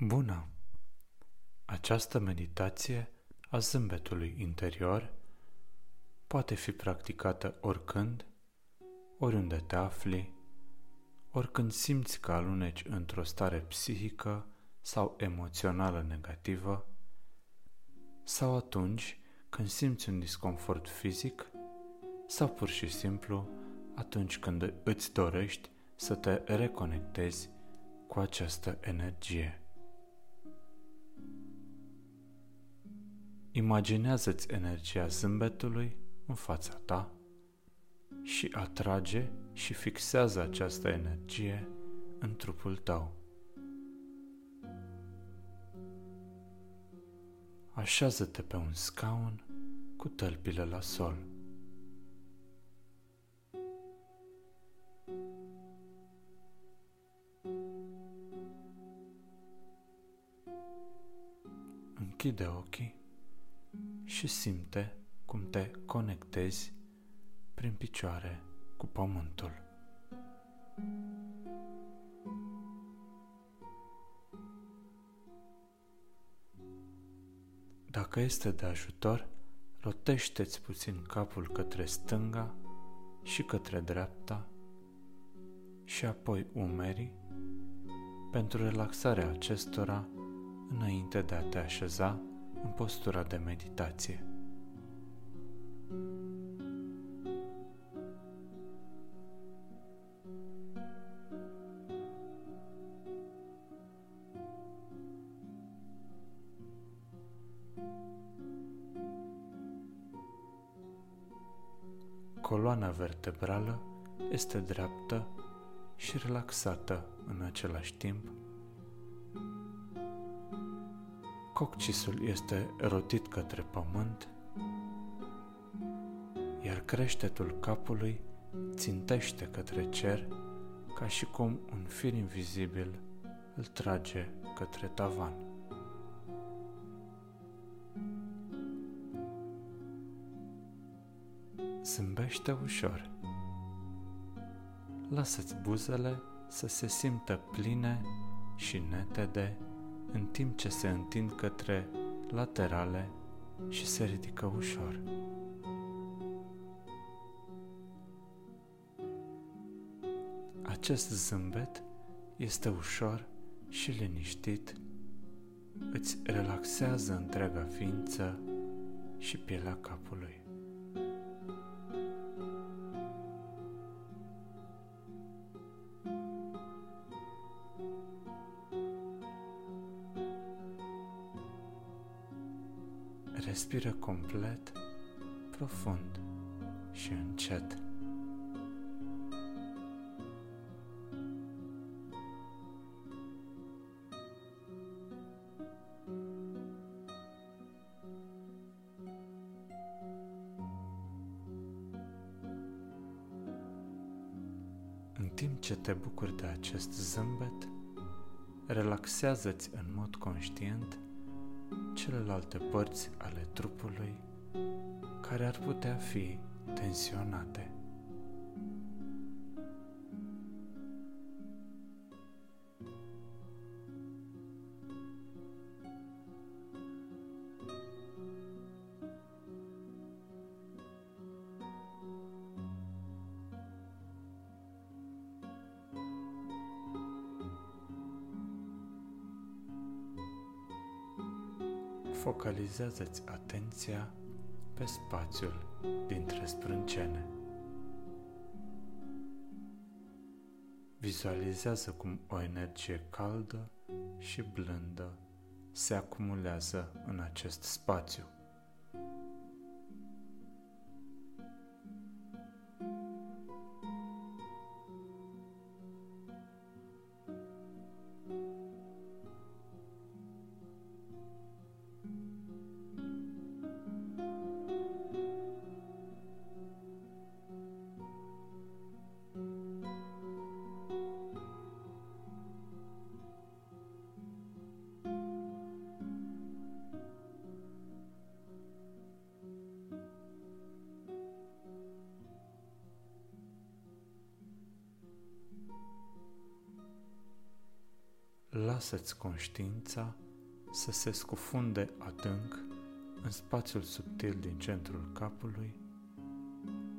Bună! Această meditație a zâmbetului interior poate fi practicată oricând, oriunde te afli, oricând simți că aluneci într-o stare psihică sau emoțională negativă, sau atunci când simți un disconfort fizic, sau pur și simplu atunci când îți dorești să te reconectezi cu această energie. Imaginează-ți energia zâmbetului în fața ta și atrage și fixează această energie în trupul tău. Așează-te pe un scaun cu tălpile la sol. Închide ochii și simte cum te conectezi prin picioare cu pământul. Dacă este de ajutor, rotește-ți puțin capul către stânga și către dreapta și apoi umerii pentru relaxarea acestora înainte de a te așeza în postura de meditație. Coloana vertebrală este dreaptă și relaxată în același timp. Coccisul este rotit către pământ, iar creștetul capului țintește către cer, ca și cum un fir invizibil îl trage către tavan. Zâmbește ușor. Lasă-ți buzele să se simtă pline și netede în timp ce se întind către laterale și se ridică ușor. Acest zâmbet este ușor și liniștit, îți relaxează întreaga ființă și pielea capului. Respiră complet, profund și încet. În timp ce te bucuri de acest zâmbet, relaxează-ți în mod conștient celelalte părți ale trupului care ar putea fi tensionate. Focalizează-ți atenția pe spațiul dintre sprâncene. Vizualizează cum o energie caldă și blândă se acumulează în acest spațiu. lasă-ți conștiința să se scufunde adânc în spațiul subtil din centrul capului,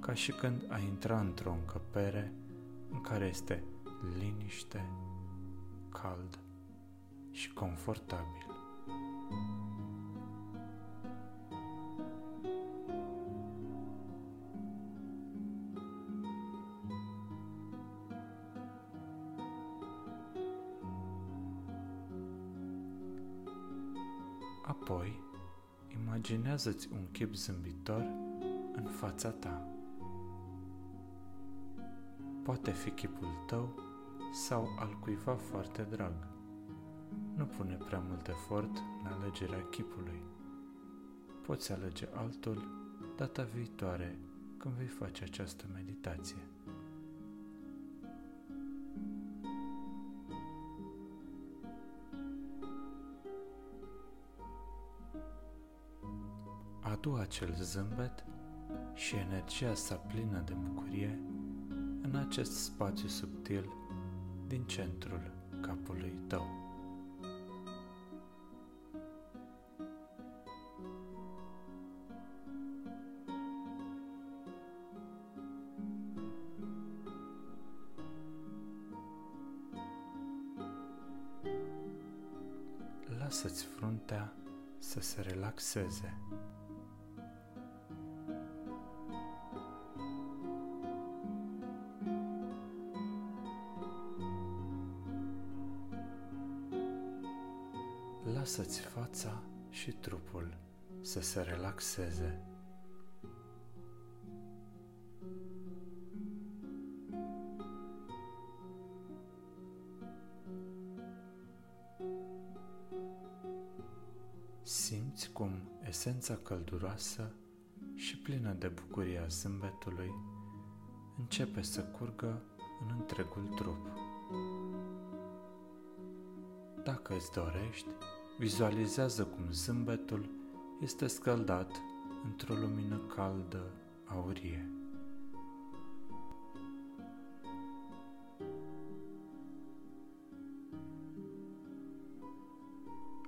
ca și când ai intra într-o încăpere în care este liniște, cald și confortabil. Apoi, imaginează-ți un chip zâmbitor în fața ta. Poate fi chipul tău sau al cuiva foarte drag. Nu pune prea mult efort în alegerea chipului. Poți alege altul data viitoare când vei face această meditație. Adu acel zâmbet și energia sa plină de bucurie în acest spațiu subtil din centrul capului tău. Lasă-ți fruntea să se relaxeze. Lasă-ți fața și trupul să se relaxeze. Simți cum esența călduroasă și plină de bucurie a zâmbetului începe să curgă în întregul trup. Dacă îți dorești, vizualizează cum zâmbetul este scăldat într-o lumină caldă aurie.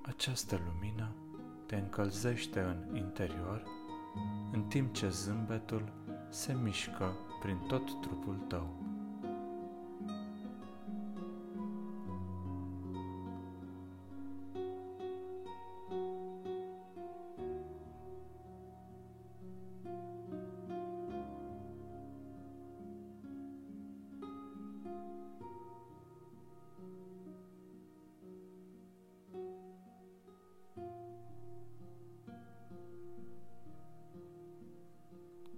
Această lumină te încălzește în interior, în timp ce zâmbetul se mișcă prin tot trupul tău.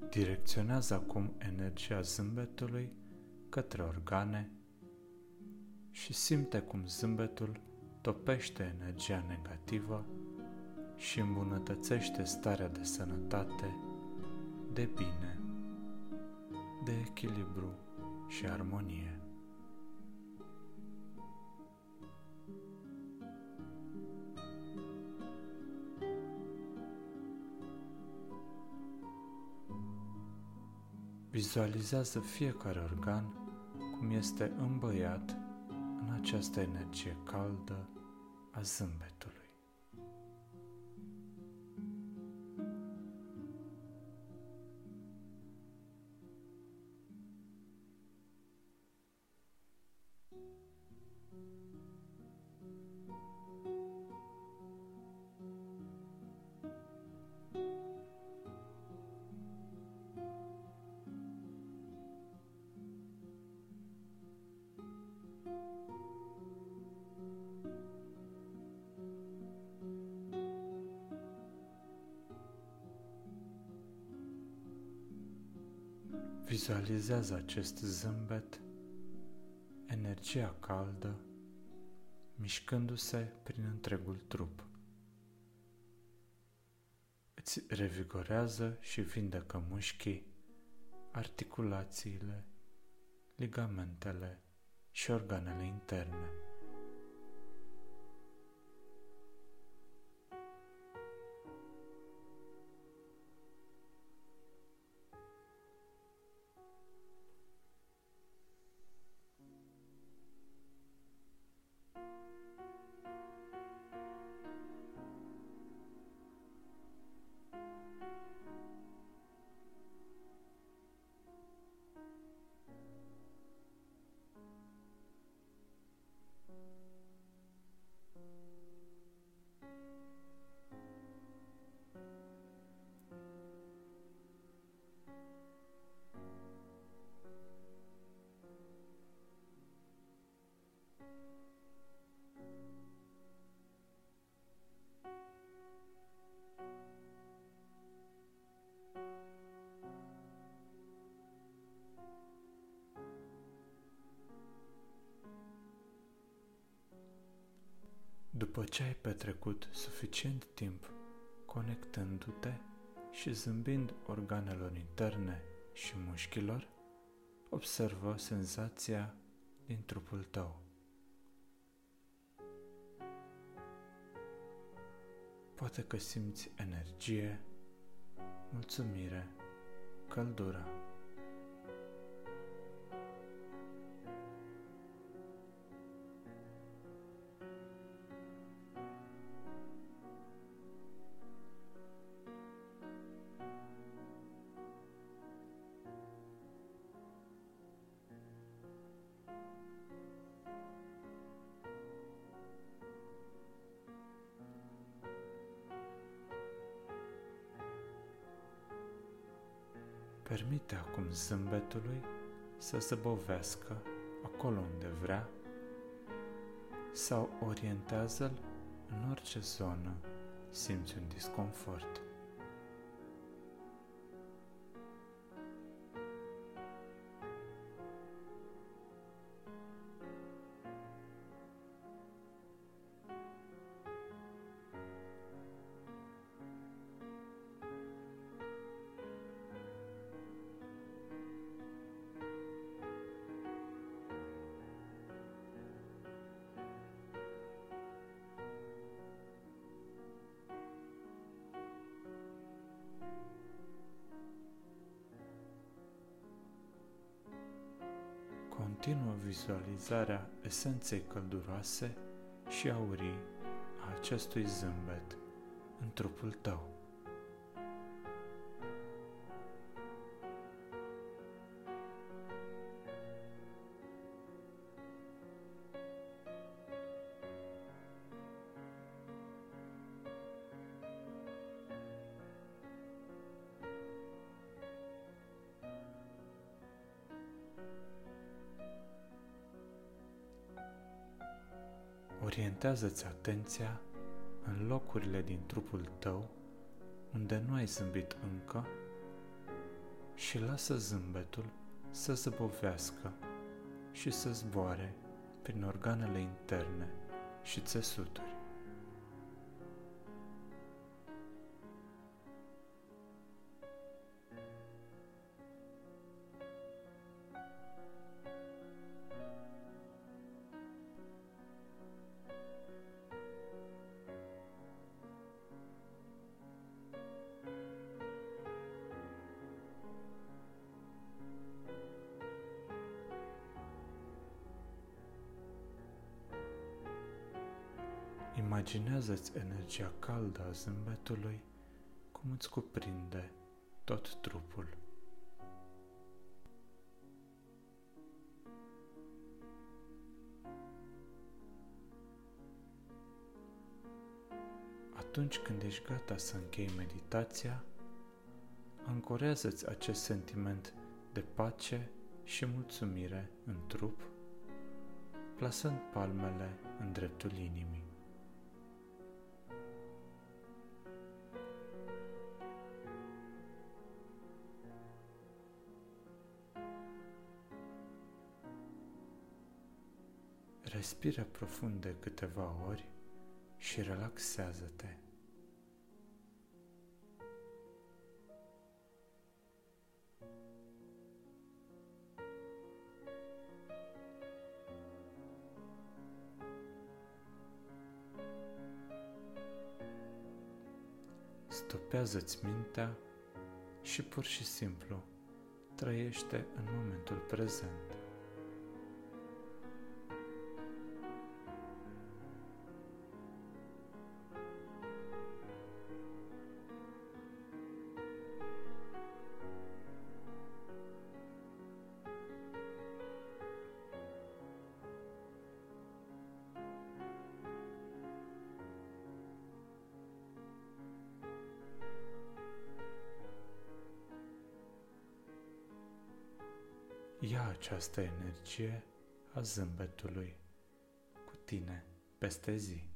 Direcționează acum energia zâmbetului către organe și simte cum zâmbetul topește energia negativă și îmbunătățește starea de sănătate, de bine, de echilibru și armonie. Vizualizează fiecare organ cum este îmbăiat în această energie caldă a zâmbetului. Vizualizează acest zâmbet, energia caldă, mișcându-se prin întregul trup. Îți revigorează și vindecă mușchii, articulațiile, ligamentele și organele interne. După ce ai petrecut suficient timp conectându-te și zâmbind organelor interne și mușchilor, observă senzația din trupul tău. Poate că simți energie, mulțumire, căldură. Permite acum zâmbetului să zăbovească acolo unde vrea sau orientează-l în orice zonă simți un disconfort. Continuă vizualizarea esenței călduroase și aurii a acestui zâmbet în trupul tău. Orientează-ți atenția în locurile din trupul tău unde nu ai zâmbit încă și lasă zâmbetul să zăbovească și să zboare prin organele interne și țesuturi. Imaginează-ți energia caldă a zâmbetului cum îți cuprinde tot trupul. Atunci când ești gata să închei meditația, ancorează-ți acest sentiment de pace și mulțumire în trup, plasând palmele în dreptul inimii. Respiră profund de câteva ori și relaxează-te. Stopează-ți mintea și pur și simplu trăiește în momentul prezent. Ia această energie a zâmbetului cu tine peste zi.